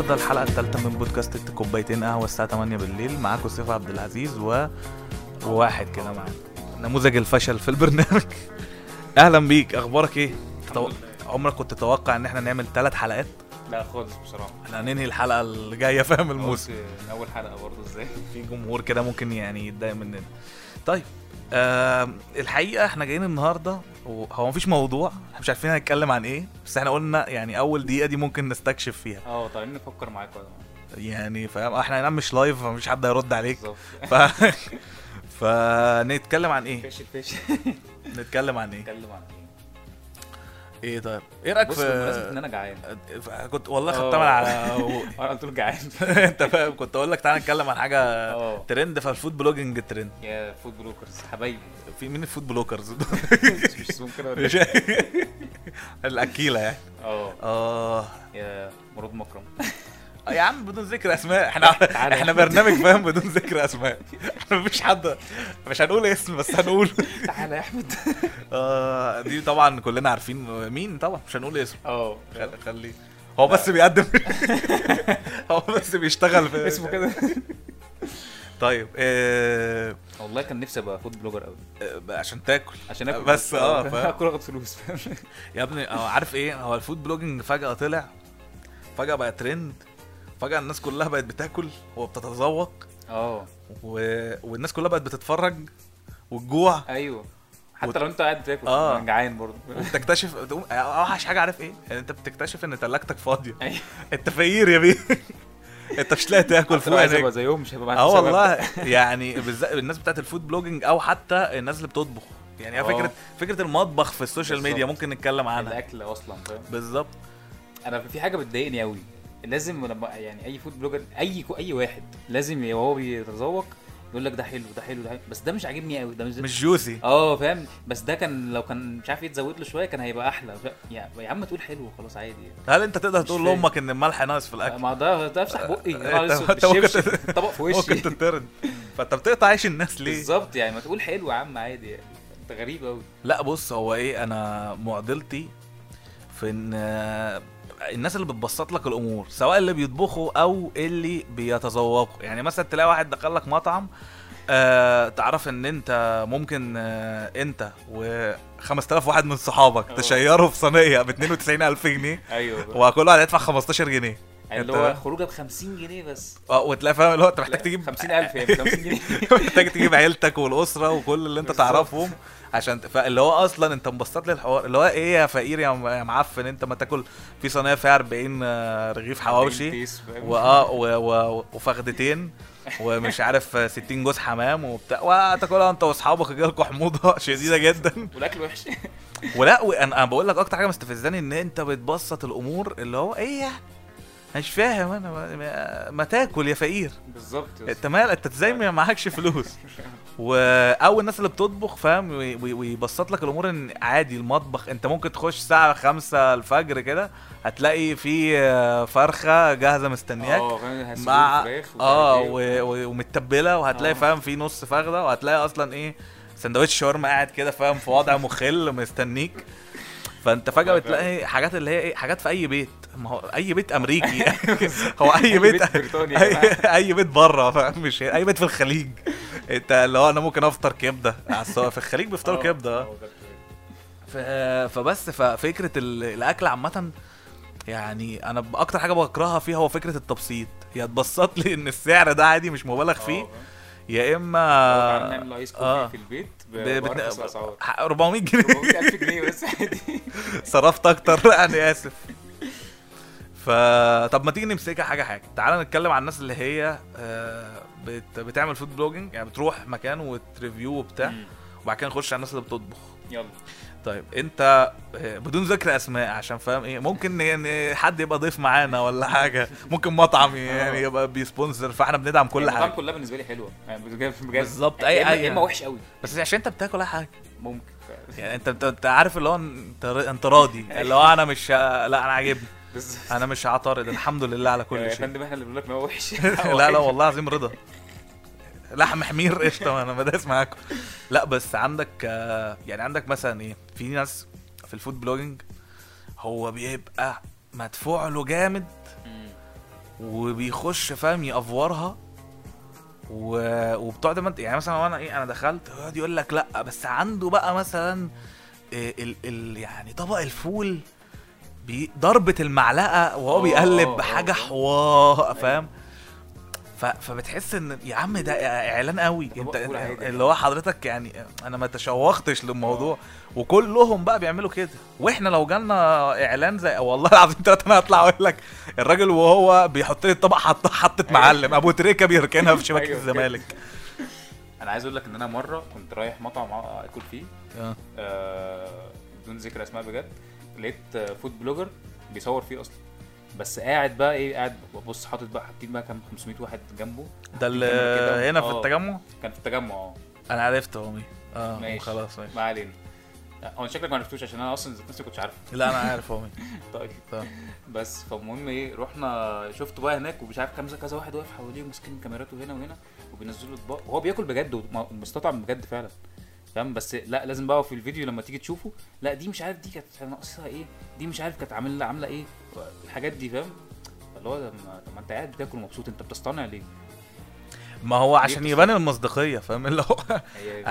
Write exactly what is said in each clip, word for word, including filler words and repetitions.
النهارده الحلقه الثالثه من بودكاست كوبايتين قهوه الساعه تمانية بالليل. معاكم سيف عبد العزيز و واحد كده معانا نموذج الفشل في البرنامج. اهلا بيك، اخبارك ايه؟ طو... عمرك كنت تتوقع ان احنا نعمل ثلاث حلقات؟ لا خالص بصراحه. احنا هننهي الحلقه اللي جايه فاهم الموسم اول حلقه برضه ازاي في جمهور كده ممكن يعني يتضايق مننا. طيب أه الحقيقه احنا جايين النهارده وهو مفيش موضوع، احنا مش عارفين هنتكلم عن ايه، بس احنا قلنا يعني اول دقيقه دي ممكن نستكشف فيها اه طيب نفكر معاكم يعني فاهم. احنا هنعمل مش لايف فمفيش حد هيرد عليك ف... فنتكلم عن ايه؟ فشل فشل نتكلم عن ايه؟ نتكلم عن ايه؟ ايه طيب ايه رايك في بمناسبه ان انا جعان؟ كنت والله خدتها من على انا قلت له جعان انت فاهم. كنت اقول لك تعالى نتكلم عن حاجه ترند، فالفود بلوجينج ترند يا فود بلوكرز حبايبي. في مين الفود بلوكرز؟ مش اسمهم كده ولا الاكيله يعني اه اه يا مروان مكرم يا عم بدون ذكر اسماء. احنا احنا برنامج فاهم بدون ذكر اسماء، احنا مفيش حد، مش هنقول اسم بس هنقول تعالى يا احمد. اه دي طبعا كلنا عارفين مين، طبعا مش هنقول اسم اه خليه هو بس بيقدم هو بس بيشتغل في اسمه كده. طيب ايه والله كان نفسي ابقى فود بلوجر قوي عشان تاكل عشان اكل بس اه اكل اخد فلوس يا ابني. عارف ايه هو الفود بلوجينج؟ فجأة طلع، فجأة بقى ترند، فجأة الناس كلها بقت بتاكل وبتتذوق اه و... والناس كلها بقت بتتفرج والجوع ايوه حتى وت... لو انت قاعد بتاكل آه. جعان برضه وبتكتشف تقوم اوحش حاجه عارف ايه يعني انت بتكتشف ان تلاجتك فاضيه أيوه. انت فقير يا بيه انت مش لاقي تاكل فوق هنا زيهم مش هيبقى معاك اه والله يعني بالذات الناس بتاعه الفود بلوجينج او حتى الناس اللي بتطبخ يعني أوه. فكره فكره المطبخ في السوشيال بالزبط. ميديا ممكن نتكلم عنها الاكل اصلا بالظبط. انا في حاجه بتضايقني قوي، لازم لما يعني اي فود بلوجر اي اي واحد لازم وهو بيتذوق يقول لك ده حلو ده حلو ده حلو، بس ده مش عاجبني قوي، ده مش, مش جوسي اه فاهم، بس ده كان لو كان مش عارف يتزود له شويه كان هيبقى احلى يعني. يا عم تقول حلو خلاص عادي يعني. هل انت تقدر تقول لامك ان الملح ناقص في الاكل؟ ما ده ده افتح بقي الطبق في وشي ممكن تترد فانت بتقطع عيش الناس ليه بالظبط يعني؟ ما تقول حلو يا عم عادي يعني. انت غريب قوي. لا بص هو ايه، انا معضلتي في ان الناس اللي بتبسط لك الامور سواء اللي بيطبخوا او اللي بيتذوقوا. يعني مثلا تلاقي واحد دخل لك مطعم آه تعرف ان انت ممكن آه انت وخمسة آلاف واحد من صحابك أوه. تشيره في صينيه ب اتنين وتسعين الف جنيه ايوه وكل واحد هيدفع خمستاشر جنيه اللي هو خروجه ب خمسين جنيه بس اه وتلاقي فاهم اللي هو انت محتاج تجيب خمسين الف يعني خمسين جنيه محتاج تجيب عيلتك والاسره وكل اللي انت تعرفهم عشان اللي هو اصلا انت مبسط لي الحوار اللي هو ايه يا فقير يا معفن انت ما تاكل في صينيه فيها اربعين رغيف حواوشي واه وفخدتين ومش عارف ستين جوز حمام وبتاع وتاكلها انت واصحابك جالكوا حموضه شديده جدا والاكل وحش. ولا انا بقول لك اكتر حاجه مستفزاني ان انت بتبسط الامور اللي هو ايه مش فاهم انا ما تاكل يا فقير بالظبط انت مال انت ازاي ما معكش فلوس واول الناس اللي بتطبخ فاهم ويبسط لك الامور ان عادي المطبخ انت ممكن تخش الساعه خمسة الفجر كده هتلاقي في فرخه جاهزه مستنياك مع اه ومتبله وهتلاقي فاهم في نص فخده وهتلاقي اصلا ايه سندوتش شاورما قاعد كده فاهم في وضع مخل مستنيك. فانت فجأة بتلاقي حاجات اللي هي حاجات في اي بيت، ما هو اي بيت امريكي هو اي بيت بريطاني اي بيت بره فاهم مش اي بيت في الخليج انت اللي هو انا ممكن افطر كبده على في الخليج بيفطروا كبده فبس. ففكره الاكل عامه يعني انا اكتر حاجه بكرهها فيها هو فكره التبسيط، يا تبسط لي ان السعر ده عادي مش مبالغ فيه يا اما نعمل ايس كوفي آه. في البيت بأرخص أسعار اربعمية جنيه اربعمية الف جنيه بس عادي صرفت اكتر انا اسف. فطب ما تيجي نمسكها حاجه حاجه، تعال نتكلم عن الناس اللي هي بت... بتعمل فود بلوجينج يعني بتروح مكان وتريفيو وبتاع وبعد كده نخش على الناس اللي بتطبخ. يلا طيب انت بدون ذكر اسماء عشان فاهم ايه ممكن يعني حد يبقى ضيف معانا ولا حاجه، ممكن مطعم يعني يبقى بيسبونسر، فاحنا بندعم كل حاجه. المطاعم كلها بالنسبه لي حلوه يعني بالظبط اي اي اي اما وحش قوي بس عشان انت بتاكل اي حاجه ممكن يعني انت انت عارف اللي هو انت راضي اللي هو انا مش لا انا عاجبني انا مش هعترض الحمد لله على كل شيء يا فندم. احنا اللي بنقول لك ما وحش لا لا والله العظيم رضا لحم حمير قشطه انا بداس معاكم. لا بس عندك يعني عندك مثلا ايه في ناس في الفود بلوجينج هو بيبقى مدفوع له جامد وبيخش فاهم يأفورها وبتقعد ما انت يعني مثلا وانا ايه انا دخلت يقعد يقول لك لا بس عنده بقى مثلا ال ال يعني طبق الفول ضربه المعلقه وهو بيقلب حاجه حواه فاهم. فبتحس ان يا عم ده اعلان قوي انت اللي هو حضرتك يعني انا ما تشوختش للموضوع وكلهم بقى بيعملوا كده. واحنا لو جالنا اعلان زي والله العظيم ثلاثه انا هطلع اقول لك الراجل وهو بيحط لي الطبق حط حطت معلم ابو تريكه بيركنها في شباك الزمالك. انا عايز اقول لك ان انا مره كنت رايح مطعم اكل فيه آه بدون ذكر اسماء بجد، لقيت فود بلوجر بيصور فيه اصلا بس قاعد بقى ايه قاعد ببص حاطط بقى حاطين بقى كام خمسمية واحد جنبه ده اللي هنا في التجمع كان في التجمع اه انا عرفته هو مين اه خلاص ماشي ما علينا. هو شكلك ما عرفتوش عشان انا اصلا نفسي كنتش عارفه. لا انا عارف هو مين. طيب طيب بس فالمهم ايه رحنا شفته بقى هناك ومش عارف كام كذا واحد واقف حواليه ماسكين كاميراته هنا وهنا وبينزلوا اطباق وهو بياكل بجد ومستطعم بجد فعلا فاهم. بس لا لازم بقى في الفيديو لما تيجي تشوفه لا دي مش عارف دي كانت ناقصها ايه دي مش عارف كانت عامله عامله ايه الحاجات دي فاهم. اللي هو لما انت قاعد بتاكل مبسوط انت بتصطنع ليه؟ ما هو عشان يبان المصداقيه فاهم اللي هو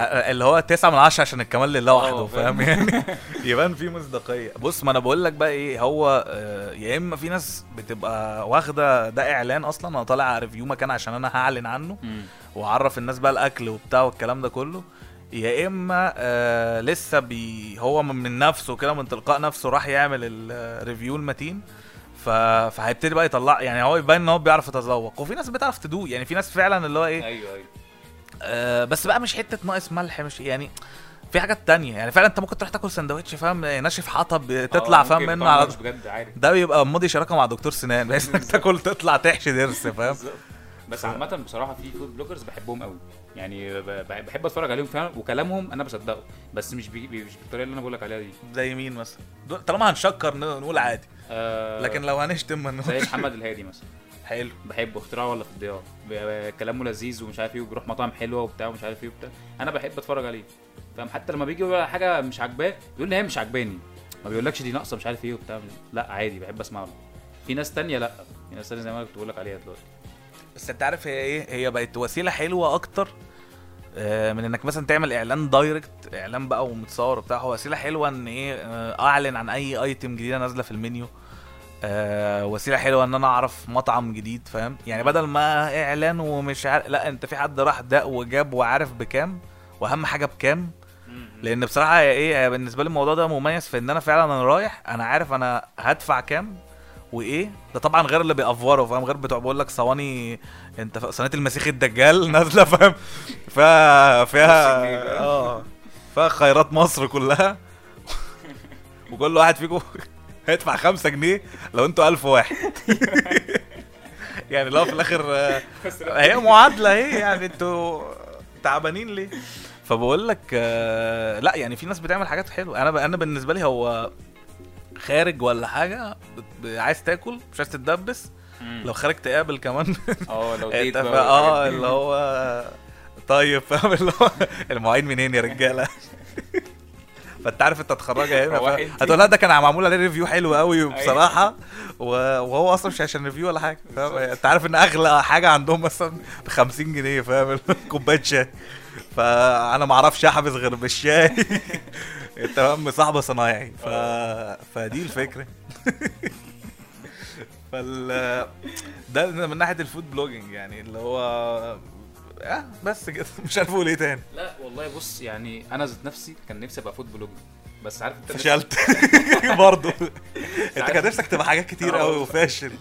اللي هو تسعة من عشرة عشان الكمال لله وحده فاهم يعني يبان فيه مصداقيه. بص ما انا بقول لك بقى ايه هو يا اما في ناس بتبقى واخده ده اعلان اصلا انا طالع ريفيو مكان عشان انا هعلن عنه واعرف الناس بقى الاكل وبتاع والكلام ده كله، يا اما آه لسه بي هو من نفسه كده من تلقاء نفسه راح يعمل الريفيو المتين فهيبتدي بقى يطلع يعني هو يبان ان هو بيعرف يتذوق. وفي ناس بتعرف تدوق يعني في ناس فعلا اللي هو ايه ايوه ايوه آه بس بقى مش حته ناقص ملح مش يعني في حاجات تانية يعني فعلا انت ممكن تروح تاكل سندوتش فاهم ناشف حطب تطلع فاهم منه على ده بيبقى ماضي شراكه مع دكتور سنان بحيث انك تاكل تطلع تحشي ضرس فاهم. بس عامه بصراحه في فود بلوجرز بحبهم قوي يعني بحب اتفرج عليهم فعلا وكلامهم انا بصدقه بس مش بي... مش بالطريقه اللي انا بقولك عليها دي. زي مين مثلا؟ طالما هنشكر نقول عادي أه... لكن لو هنشتم ما نقولش. زي محمد الهادي مثلا حلو بحبه اختراعه ولا في الضياع ب... كلامه لذيذ ومش عارف ايه وبيروح مطاعم حلوه وبتاع ومش عارف ايه وبتاع انا بحب اتفرج عليه فاهم. حتى لما بيجي يقول حاجه مش عاجباه يقول لي هي مش عاجباني ما بيقولكش دي ناقصه مش عارف ايه وبتاع لا عادي بحب اسمعه. في ناس تانية لا في ناس تانية زي ما انا كنت بقولك عليها دلوقتي. بس انت عارف هي ايه هي بقت وسيله حلوه اكتر من انك مثلا تعمل اعلان دايركت اعلان بقى ومتصور بتاع. هو وسيله حلوه ان ايه اعلن عن اي ايتم جديده نازله في المنيو أه وسيله حلوه ان انا اعرف مطعم جديد فاهم يعني بدل ما اعلان ومش عارف لا انت في حد راح دق وجاب وعارف بكام واهم حاجه بكام. لان بصراحه ايه بالنسبه لي الموضوع ده مميز في ان انا فعلا انا رايح انا عارف انا هدفع كام وايه ده طبعا غير اللي بيأفوره فاهم غير بتوع بقول لك صواني انت صينيه المسيخ الدجال نازله فاهم ف فيها اه فخيرات مصر كلها وكل واحد فيكم هيدفع خمسة جنيه لو انتوا ألف واحد يعني لو في الاخر هي معادله اهي يعني انتوا تعبانين ليه. فبقول لك لا يعني في ناس بتعمل حاجات حلوه. انا انا بالنسبه لي هو خارج ولا حاجه عايز تاكل مش عايز تتدبس لو خارج تقابل كمان اه لو ديت اه اللي هو طيب فاهم اللي هو المواعين منين يا رجاله فانت عارف انت هتخرجها هنا هتقول لها ده كان معمول عليه ريفيو حلو قوي بصراحه وهو اصلا مش عشان ريفيو ولا حاجه فاهم. انت عارف ان اغلى حاجه عندهم مثلا ب خمسين جنيه فاهم كوبايه شاي فانا ما اعرفش احبس غير بالشاي تمام صاحبه صنايعي ف... فدي الفكره فال ده من ناحيه الفود بلوجينج يعني اللي هو اه بس كده مش عارف اقول ايه تاني. لا والله بص يعني انا ذات نفسي كان نفسي ابقى فود بلوجر بس عارف انت فشلت برضه انت كان نفسك تبقى حاجات كتير قوي وفاشل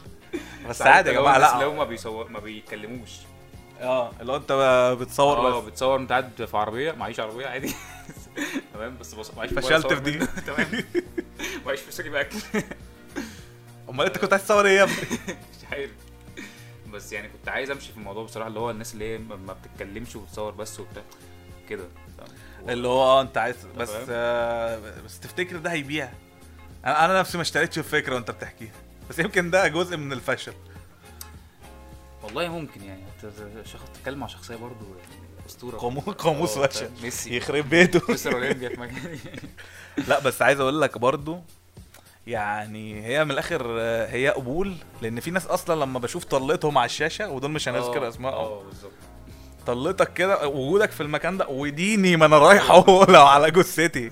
بس عادي يا جماعه لا لو ما بيصور ما بيتكلموش اه اللي انت بتصور بس اه بتصور انت قاعد في عربيه معيش عربيه عادي تمام بس بص معيش فشلت في دي تمام معيش في سوري باكل امال انت كنت عايز تصور ايه يا ابني مش عارف. بس يعني كنت عايز امشي في الموضوع بصراحه اللي هو الناس اللي هي ما بتتكلمش وبتصور بس وبتاع كده اللي هو اه انت عايز بس آه بس تفتكر ده هيبيع. انا انا نفسي ما اشتريتش الفكره وانت بتحكيها بس يمكن ده جزء من الفشل والله ممكن يعني شخص تتكلم مع شخصيه برضو اسطوره قاموس فشل يخرب بيته ميسي رونالدو في مكاني لا بس عايز اقول لك برضو يعني هي من الاخر هي قبول، لان في ناس اصلا لما بشوف طلتهم على الشاشه ودول مش هنذكر اسمائهم. اه بالظبط، طلتك كده وجودك في المكان ده وديني ما انا رايحه لو على جثتي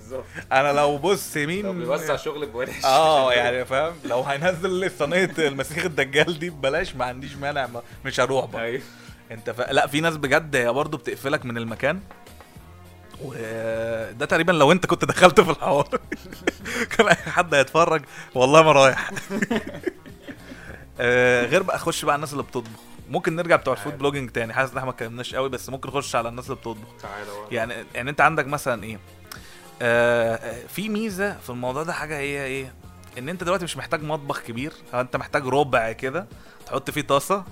انا لو بص مين لو بيوسع شغل ببلاش. اه يعني فاهم، لو هينزل لي صينيه المسيح الدجال دي ببلاش ما عنديش مانع، مش هروح بقى انت ف... لا في ناس بجد هي برضو بتقفلك من المكان، وده تقريبا لو انت كنت دخلت في الحوار كان اي حد هيتفرج والله ما رايح. غير بقى اخش بقى الناس اللي بتطبخ، ممكن نرجع بتوع الفود بلوجينج تاني، حاسس ان احنا ما اتكلمناش قوي بس ممكن نخش على الناس اللي بتطبخ. يعني يعني انت عندك مثلا ايه آه في ميزه في الموضوع ده، حاجه هي ايه، ان انت دلوقتي مش محتاج مطبخ كبير، انت محتاج ربع كده تحط فيه طاسه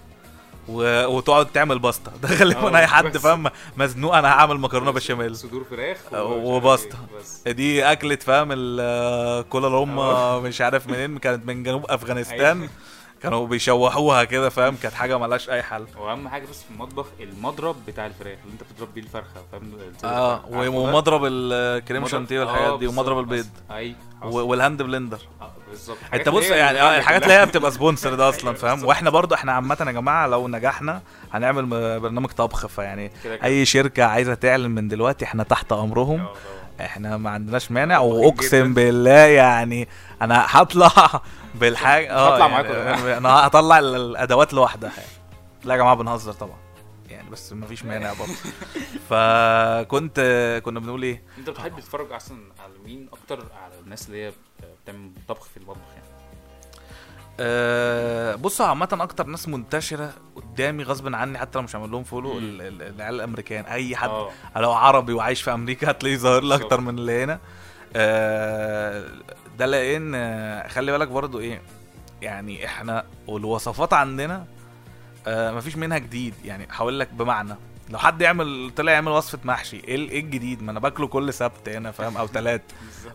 و... وتقعد تعمل باستا. ده غالبا اي حد فاهم مزنوق انا هعمل مكرونه بشاميل صدور فراخ وباستا، دي اكله فاهم كل الامه مش عارف منين، كانت من جنوب افغانستان كانوا بيشوحوها كده فاهم، كانت حاجه ملهاش اي حل. واهم حاجه بس في المطبخ المضرب بتاع الفراخ اللي انت بتضرب بيه الفرخه فاهم، اه ومضرب الكريم شانتيه والحاجات دي ومضرب البيض اي والهاند بلندر بالظبط. انت بص يعني اه الحاجات اللي هي بتبقى سبونسر ده اصلا فاهم. واحنا برضو احنا عامه يا جماعه لو نجحنا هنعمل برنامج طبخ، فيعني اي شركه عايزه تعلن من دلوقتي احنا تحت امرهم، احنا ما عندناش مانع. واقسم بالله يعني انا هطلع بالحاجه اه هطلع معاكم، انا هطلع الادوات لوحدها. لا يا جماعه بنهزر طبعا يعني، بس ما فيش مانع برضه. فكنت كنا بنقول ايه، انت بتحب تتفرج احسن على مين اكتر، على الناس اللي هي بتعمل طبخ في المطبخ يعني؟ أه بصوا عامه اكتر ناس منتشره قدامي غصب عني حتى لو مش عامل لهم فولو العيال الامريكان. اي حد أوه. لو عربي وعايش في امريكا هتلاقيه ظاهر لك اكتر من اللي هنا. أه ده لان خلي بالك برضو ايه يعني، احنا والوصفات عندنا أه مفيش منها جديد يعني. هقول لك بمعنى لو حد يعمل طلع يعمل وصفه محشي، ايه الجديد؟ ما انا باكله كل سبت هنا فاهم، او ثلاث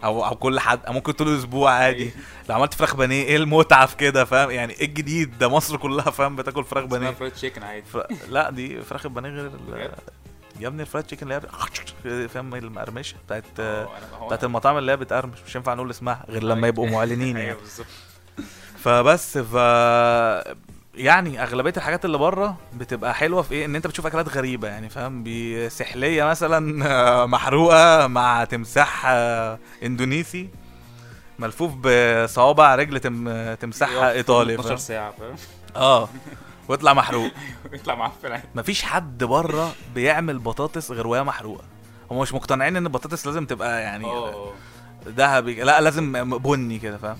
او او كل حد ممكن طول اسبوع عادي. لو عملت فراخ بانيه، ايه المتعه في كده فاهم يعني؟ ايه الجديد ده؟ مصر كلها فاهم بتاكل فراخ بانيه، فرايد تشيكن عادي. لا دي فراخ بانيه غير يا ابني، الفرايد تشيكن اللي هي فاهم المقرمشه بتاعت بتاعت المطاعم اللي هي بتقرمش، مش ينفع نقول اسمها غير لما يبقوا معلنين يعني. فبس ف يعني اغلبيه الحاجات اللي بره بتبقى حلوه في ايه، ان انت بتشوف اكلات غريبه يعني فاهم، بسحليه مثلا محروقه مع تمساح اندونيسي ملفوف بصوابع رجل تمساح ايطالي اتناشر ساعه فاهم، اه ويطلع محروق يطلع معفن. مفيش حد بره بيعمل بطاطس غير وهي محروقه، هم مش مقتنعين ان البطاطس لازم تبقى يعني ذهبي، لا لازم بني كده فاهم.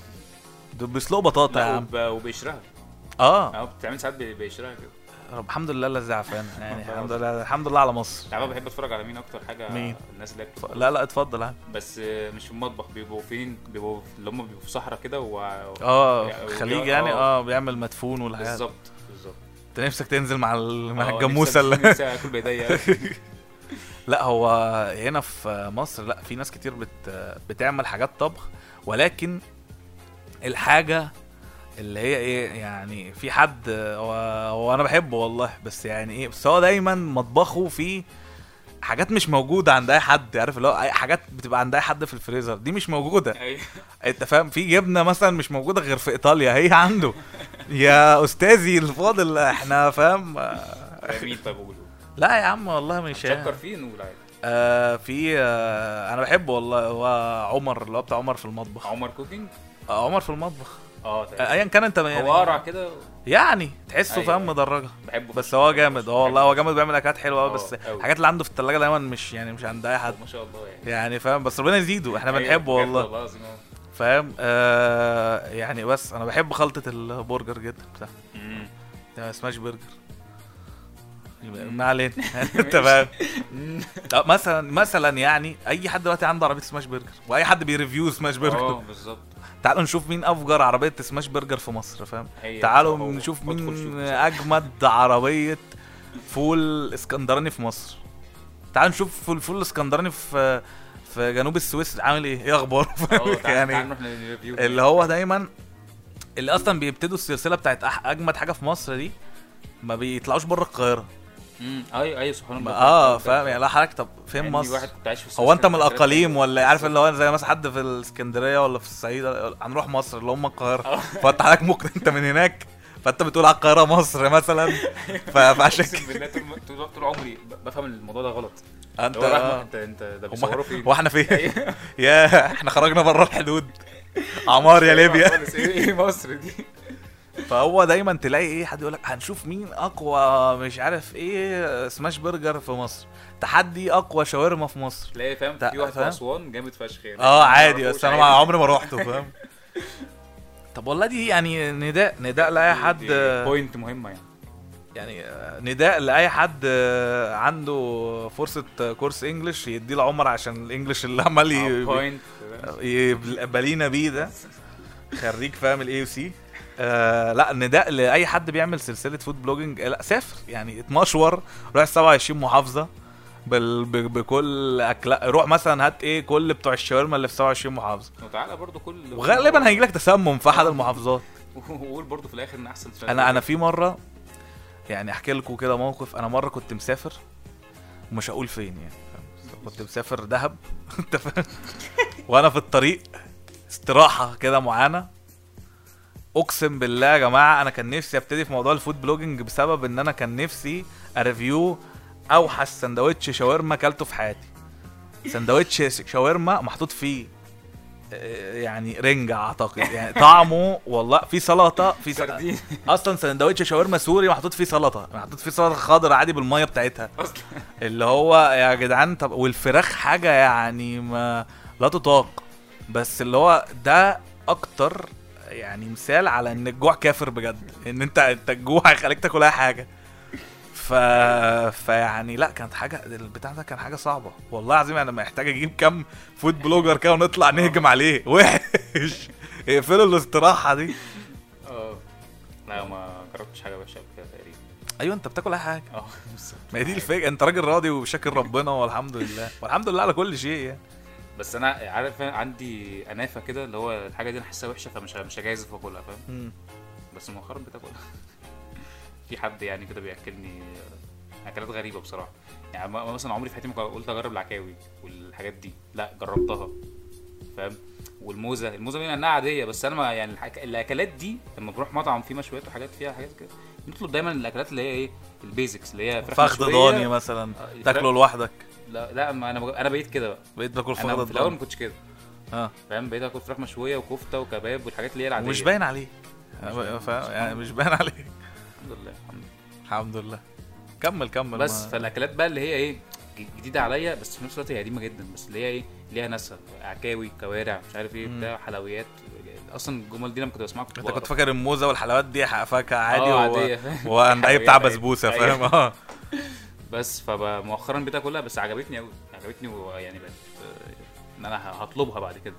دول بيسلقوا بطاطا يعني وبيشرها اه اه بتعمل ساعات بيشرها كده. رب الحمد لله لازع فانا يعني الحمد لله الحمد لله على مصر. تعالى بحب اتفرج على مين اكتر حاجه مين؟ الناس اللي ف... لا لا اتفضل ها. بس مش في المطبخ، بيبقوا فين؟ بيبقوا اللي هم بيبقوا في صحراء كده و اه خليج يعني اه بيعمل مدفون والحاجات. بالظبط بالظبط، انت نفسك تنزل مع مع الجاموسه اللي اكل بايديا. لا هو هنا في مصر لا في ناس كتير بت... بتعمل حاجات طبخ، ولكن الحاجه اللي هي ايه يعني، في حد وانا بحبه والله بس يعني ايه، بس هو دايما مطبخه فيه حاجات مش موجوده عند اي حد، عارف اللي هو حاجات بتبقى عند اي حد في الفريزر دي مش موجوده. انت فاهم في جبنه مثلا مش موجوده غير في ايطاليا، هي عنده يا استاذي الفاضل احنا فاهم. لا يا عم والله مش هفكر فيه نقول عادي. آه في آه انا بحبه والله، هو عمر اللي هو بتاع عمر في المطبخ، عمر كوكينج آه عمر في المطبخ اه ايا كان انت يعني هو كده يعني تحسه أيوة. فاهم مدرجه بحبه بس هو جامد اه والله، هو جامد بيعمل اكلات حلوه أوه. بس الحاجات اللي عنده في الثلاجه دايما مش يعني مش عند اي حد ما شاء الله يعني يعني فاهم، بس ربنا يزيده احنا أيوة. بنحبه والله فاهم آه يعني. بس انا بحب خلطه البرجر جدا بتاع ده سماش برجر ما علينا انت فاهم. مثلا مثلا يعني اي حد دلوقتي عنده عربيه سماش برجر، واي حد بيريفيو سماش برجر اه بالظبط، تعالوا نشوف مين افجر عربيه سماش برجر في مصر فاهم، تعالوا أوه. نشوف مين اجمد عربيه فول اسكندراني في مصر، تعالوا نشوف فول فول اسكندراني في في جنوب السويس عامل ايه، ايه اخباره يعني اللي هو دايما اللي اصلا بيبتدوا السلسله بتاعت اجمد حاجه في مصر دي ما بيطلعوش بره القاهره امم ايوه ايوه سبحان الله. اه فاهم يعني. لا حضرتك طب فين يعني مصر؟ واحد كنت عايش في هو انت من الاقاليم ولا عارف اللي هو زي مثلا حد في الاسكندريه ولا في الصعيد هنروح مصر اللي هم القاهره فانت حضرتك ممكن انت من هناك فانت بتقول على القاهره مصر مثلا فعشان كده بالله طول عمري بفهم الموضوع ده غلط. انت انت انت ده بيصوروا فين واحنا فين؟ يا احنا خرجنا بره الحدود عمار يا ليبيا ايه مصر دي. فهو دايما تلاقي ايه حد يقولك هنشوف مين اقوى مش عارف ايه سماش برجر في مصر، تحدي اقوى شاورما في مصر، تلاقي فاهم في واحد في اسوان جامد فشخ يعني. اه عادي بس انا عمري ما روحته فاهم. طب والله دي يعني نداء نداء لاي حد، بوينت مهمه يعني يعني نداء لاي حد عنده فرصه كورس انجلش يديه لعمر عشان الانجلش اللي عمال يبلينا بيه ده خريج فاهم الاي او سي. آه لا نداء لاي حد بيعمل سلسله فود بلوجينج، لا سافر يعني اتمشور روح سبعة وعشرين محافظه بال بكل اكل، روح مثلا هات ايه كل بتوع الشاورما اللي في سبعة وعشرين محافظه وتعالى برضو كل، وغالبا هيجي لك تسمم في احد المحافظات وقول برضو في الاخر ان احسن. انا انا في مره يعني احكي لكم كده موقف، انا مره كنت مسافر ومش هقول فين يعني، كنت مسافر دهب انت فاهم وانا في الطريق استراحه كده معانا، اقسم بالله يا جماعه انا كان نفسي ابتدي في موضوع الفود بلوجينج بسبب ان انا كان نفسي اريفيو اوحش سندوتش شاورما اكلته في حياتي، سندوتش شاورما محطوط فيه يعني رنجة اعتقد يعني طعمه والله في سلطه في سلطة. اصلا سندوتش شاورما سوري محطوط فيه سلطه محطوط فيه سلطه خضر عادي بالميه بتاعتها اللي هو يا جدعان. طب والفراخ حاجه يعني ما لا تطاق، بس اللي هو ده اكتر يعني مثال على ان الجوع كافر بجد، ان انت انت الجوع هيخليك تاكل اي حاجه. ف فيعني لا كانت حاجه البتاع ده كان حاجه صعبه والله العظيم. انا محتاج اجيب كام فود بلوجر كده ونطلع نهجم عليه وحش اقفلوا الاستراحه دي. اه لا ما جربتش حاجه بشكل كده تقريبا. ايوه انت بتاكل اي حاجه. اه ما دي الفكره، انت راجل راضي وبشكر ربنا والحمد لله والحمد لله على كل شيء يعني. بس انا عارف عندي انافه كده اللي هو الحاجه دي انا حاسسها وحشه فمش مش هجازف واكلها فاهم. بس مؤخرا بتاكلها في حد يعني كده بياكلني اكلات غريبه بصراحه يعني. مثلا عمري في حياتي ما قلت اجرب العكاوي والحاجات دي، لا جربتها فاهم. والموزه الموزه دي انها عاديه بس انا ما يعني الاكلات دي لما بروح مطعم فيه مشويات وحاجات فيها حاجات كده نطلب دايما الاكلات اللي هي ايه البيزكس اللي هي فراخ ضاني مثلا تاكله لوحدك. لا لا ما انا انا بقيت كده بقى بقيت باكل فراخ. في الاول ما كنتش كده اه فاهم، بقيت اكل فراخ مشويه وكفته وكباب والحاجات اللي هي العاديه مش باين عليه يعني مش باين عليه الحمد لله الحمد لله. كمل كمل بس ما... فالاكلات بقى اللي هي ايه جديده عليا بس في نفس الوقت هي قديمه جدا بس اللي هي ايه ليها ناسها، عكاوي كوارع مش عارف ايه بتاع حلويات. اصلا الجمل دي انا كنت بسمعها كنت كنت فاكر الموزه والحلويات دي فاكهه عادي وعندي بتاع بسبوسه فاهم اه بس. فمؤخرا بتاكلها بس عجبتني قوي عجبتني ويعني بقت ان انا هطلبها بعد كده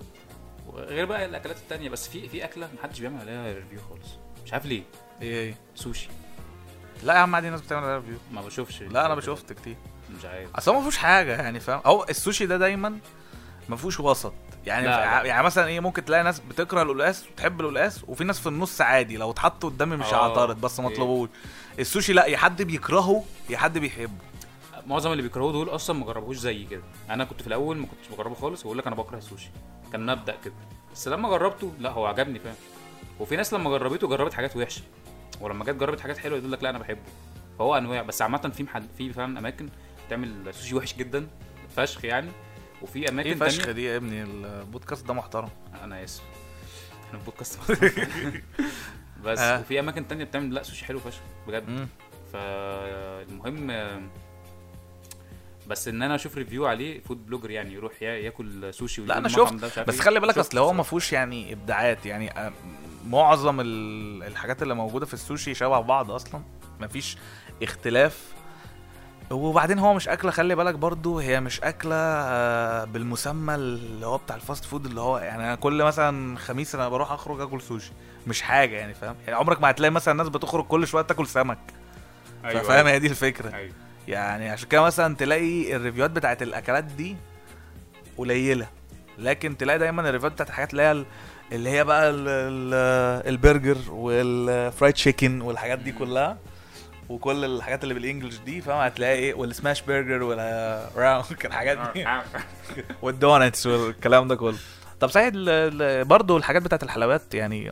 غير بقى الاكلات التانية. بس في في اكله محدش بيعمل عليها ريفيو خالص مش عارف ليه. ايه ايه سوشي؟ لا يا عم عادي الناس بتعمل عليها ريفيو ما بشوفش. لا انا بشوفت كتير مش عارف اصل ما فيهوش حاجه يعني فاهم. او السوشي ده دايما ما فيهوش وسط يعني لا. يعني مثلا ايه ممكن تلاقي ناس بتكره القلقاس وتحب القلقاس وفي ناس في النص عادي لو اتحط قدامي مش هعترض بس ما اطلبوش. السوشي لا يا حد بيكرهه يا حد بيحبه. معظم اللي بيكرهوه دول اصلا ما جربوهوش زي كده. انا كنت في الاول ما كنتش بجربه خالص واقول لك انا بكره السوشي كان مبدا كده بس لما جربته لا هو عجبني فاهم. وفي ناس لما جربته جربت حاجات وحشه ولما جت جربت حاجات حلوه يقول لك لا انا بحبه. فهو انواع بس عامه في محل في فاهم اماكن بتعمل سوشي وحش جدا فشخ يعني وفي اماكن تانية. فشخ دي يا ابني البودكاست ده محترم انا اسف احنا البودكاست بس آه. وفي اماكن تانية بتعمل لا سوشي حلو فشخ بجد. فالمهم بس ان انا اشوف ريفيو عليه فود بلوجر يعني يروح ياكل سوشي. لا انا شفت بس خلي بالك اصل هو ما فيهوش يعني ابداعات يعني معظم الحاجات اللي موجوده في السوشي شبه بعض اصلا ما فيش اختلاف. وبعدين هو مش اكله خلي بالك برضو هي مش اكله بالمسمى اللي هو بتاع الفاست فود اللي هو يعني انا كل مثلا خميس انا بروح اخرج اكل سوشي مش حاجه يعني فاهم يعني. عمرك ما هتلاقي مثلا الناس بتخرج كل شويه تاكل سمك أيوة فاهم. هي دي الفكره أيوة. يعني عشان كده مثلا تلاقي الريفيوات بتاعه الاكلات دي قليله لكن تلاقي دايما الريفيوات بتاعه الحاجات اللي هي اللي هي بقى البرجر والفرايد تشيكن والحاجات دي كلها وكل الحاجات اللي بالانجلش دي فاهم هتلاقي ايه, والسماش برجر ولا راوند الحاجات دي والدونتس والكلام ده كله. طب صحيح برضو الحاجات بتاعت الحلويات يعني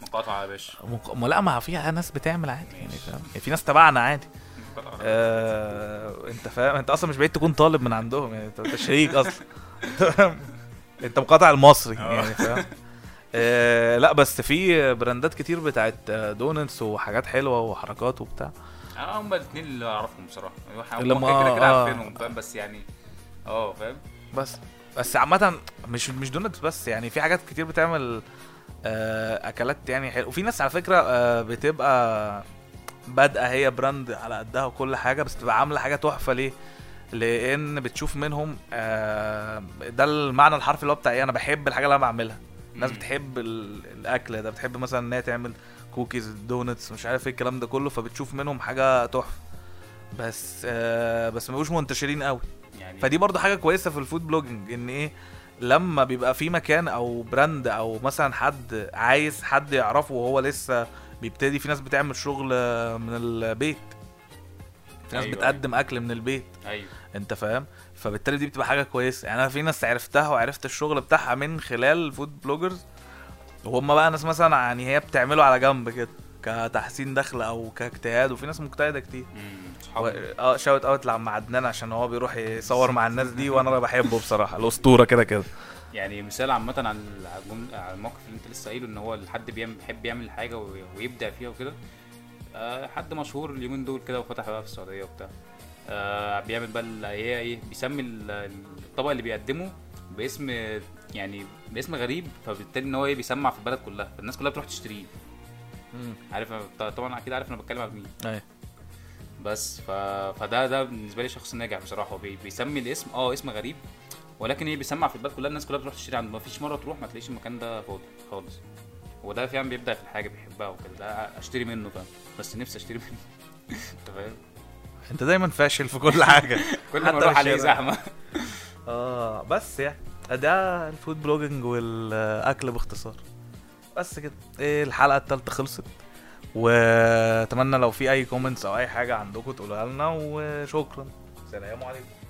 مقاطعه يا باشا ملامه فيها ناس بتعمل عادي يعني فاهم, في ناس تبعنا عادي آه، انت فاهم انت اصلا مش بعيد تكون طالب من عندهم يعني, انت شريك اصلا انت مقاطع المصري يعني فاهم آه، لا بس في براندات كتير بتاعت دونتس وحاجات حلوه وحركات وبتاع. انا هم الاثنين اللي اعرفهم بصراحه هم كده كده عارفينهم فاهم, بس يعني اه فاهم بس بس عامه مش مش دونتس بس يعني, في حاجات كتير بتعمل آه اكلات يعني حلوه. وفي ناس على فكره آه بتبقى بدأ هي براند على قدها وكل حاجه, بس تبقى عامله حاجه تحفه. ليه؟ لان بتشوف منهم آه ده المعنى الحرفي اللي هو بتاع ايه, انا بحب الحاجه اللي انا بعملها. الناس بتحب الاكله ده, بتحب مثلا انها تعمل كوكيز دونتس مش عارف ايه الكلام ده كله, فبتشوف منهم حاجه تحفه بس آه بس ما بقوش منتشرين قوي يعني. فدي برضو حاجه كويسه في الفود بلوجينج, ان ايه لما بيبقى في مكان او براند او مثلا حد عايز حد يعرفه وهو لسه بيبتدي. في ناس بتعمل شغل من البيت, في ناس أيوة بتقدم اكل من البيت ايوه انت فاهم, فبالتالي دي بتبقى حاجه كويسه يعني. انا في ناس عرفتها وعرفت الشغل بتاعها من خلال فود بلوجرز, وهم بقى ناس مثلا يعني هي بتعمله على جنب كده كتحسين دخل او كاجتهاد, وفي ناس مجتهده كتير و... اه شوت اوت لعم عدنان عشان هو بيروح يصور مع الناس دي وانا بحبه بصراحه الاسطوره كده كده يعني. مثال عامه عن على الموقف اللي انت لسه قايله, ان هو الحد بيعمل بيحب يعمل حاجه ويبدع فيها وكده. أه حد مشهور اليومين دول كده وفتح بقى في السعوديه وبتاع, أه بيعمل بقى ايه ايه بيسمي الطبق اللي بيقدمه باسم يعني باسم غريب, فبالتالي ان هو ايه بيسمع في البلد كلها, الناس كلها بتروح تشتريه. عارف طبعا اكيد عارف انا بتكلم على مين ايه بس. فده ده بالنسبه لي شخص ناجح بصراحه, بيسمي الاسم اه اسم غريب, ولكن ايه بيسمع في البلد كلها, الناس كلها بتروح تشتري عنده. ما فيش مره تروح ما تلاقيش المكان ده فاضي خالص, وده فعلا بيبدا في الحاجه بيحبها وكده. ده اشتري منه بقى, بس نفسي اشتري منه تمام. انت دايما فاشل في كل حاجه كل ما اروح عليه زحمه اه بس يعني ده الفود بلوجينج والاكل باختصار بس كده. ايه الحلقه الثالثه خلصت, واتمنى لو في اي كومنتس او اي حاجه عندكم تقولوها لنا, وشكرا. سلام عليكم.